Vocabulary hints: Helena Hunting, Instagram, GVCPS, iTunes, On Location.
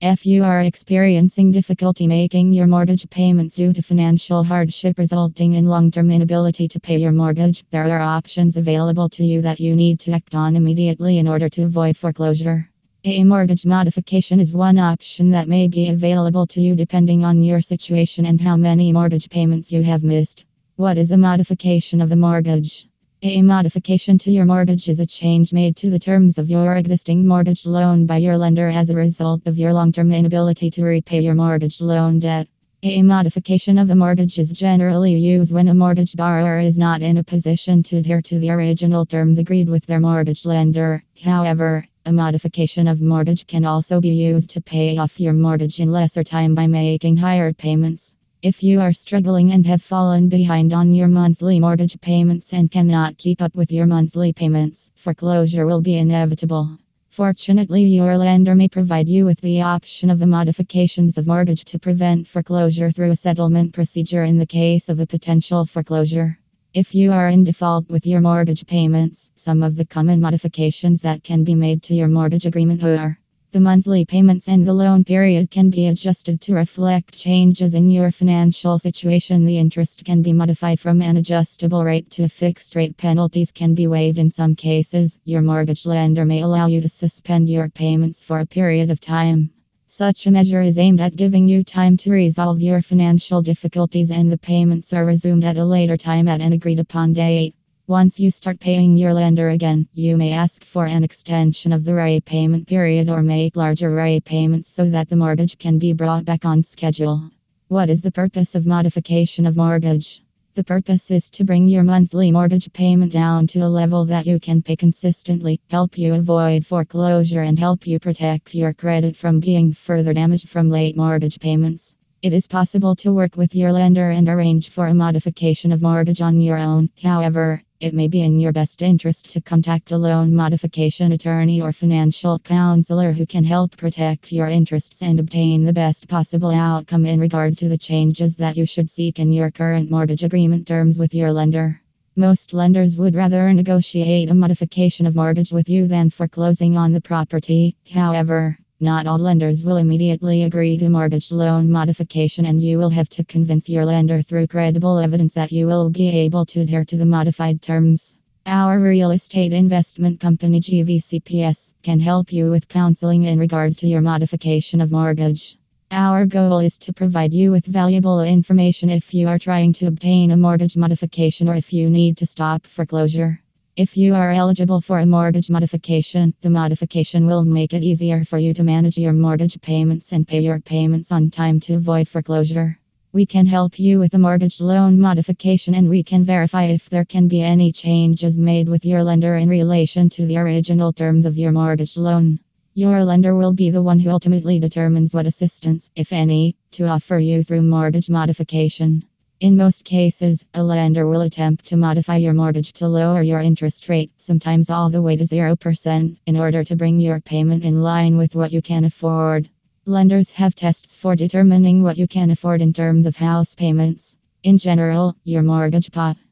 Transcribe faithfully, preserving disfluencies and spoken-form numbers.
If you are experiencing difficulty making your mortgage payments due to financial hardship resulting in long-term inability to pay your mortgage, there are options available to you that you need to act on immediately in order to avoid foreclosure. A mortgage modification is one option that may be available to you depending on your situation and how many mortgage payments you have missed. What is a modification of a mortgage? A modification to your mortgage is a change made to the terms of your existing mortgage loan by your lender as a result of your long-term inability to repay your mortgage loan debt. A modification of a mortgage is generally used when a mortgage borrower is not in a position to adhere to the original terms agreed with their mortgage lender. However, a modification of mortgage can also be used to pay off your mortgage in lesser time by making higher payments. If you are struggling and have fallen behind on your monthly mortgage payments and cannot keep up with your monthly payments, foreclosure will be inevitable. Fortunately, your lender may provide you with the option of the modifications of mortgage to prevent foreclosure through a settlement procedure in the case of a potential foreclosure. If you are in default with your mortgage payments, some of the common modifications that can be made to your mortgage agreement are: the monthly payments and the loan period can be adjusted to reflect changes in your financial situation. The interest can be modified from an adjustable rate to a fixed rate. Penalties can be waived in some cases. Your mortgage lender may allow you to suspend your payments for a period of time. Such a measure is aimed at giving you time to resolve your financial difficulties, and the payments are resumed at a later time at an agreed upon date. Once you start paying your lender again, you may ask for an extension of the repayment period or make larger repayments so that the mortgage can be brought back on schedule. What is the purpose of modification of mortgage? The purpose is to bring your monthly mortgage payment down to a level that you can pay consistently, help you avoid foreclosure, and help you protect your credit from being further damaged from late mortgage payments. It is possible to work with your lender and arrange for a modification of mortgage on your own. However, it may be in your best interest to contact a loan modification attorney or financial counselor who can help protect your interests and obtain the best possible outcome in regards to the changes that you should seek in your current mortgage agreement terms with your lender. Most lenders would rather negotiate a modification of mortgage with you than foreclosing on the property. However, not all lenders will immediately agree to mortgage loan modification, and you will have to convince your lender through credible evidence that you will be able to adhere to the modified terms. Our real estate investment company G V C P S can help you with counseling in regards to your modification of mortgage. Our goal is to provide you with valuable information if you are trying to obtain a mortgage modification or if you need to stop foreclosure. If you are eligible for a mortgage modification, the modification will make it easier for you to manage your mortgage payments and pay your payments on time to avoid foreclosure. We can help you with a mortgage loan modification, and we can verify if there can be any changes made with your lender in relation to the original terms of your mortgage loan. Your lender will be the one who ultimately determines what assistance, if any, to offer you through mortgage modification. In most cases, a lender will attempt to modify your mortgage to lower your interest rate, sometimes all the way to zero percent, in order to bring your payment in line with what you can afford. Lenders have tests for determining what you can afford in terms of house payments. In general, your mortgage P A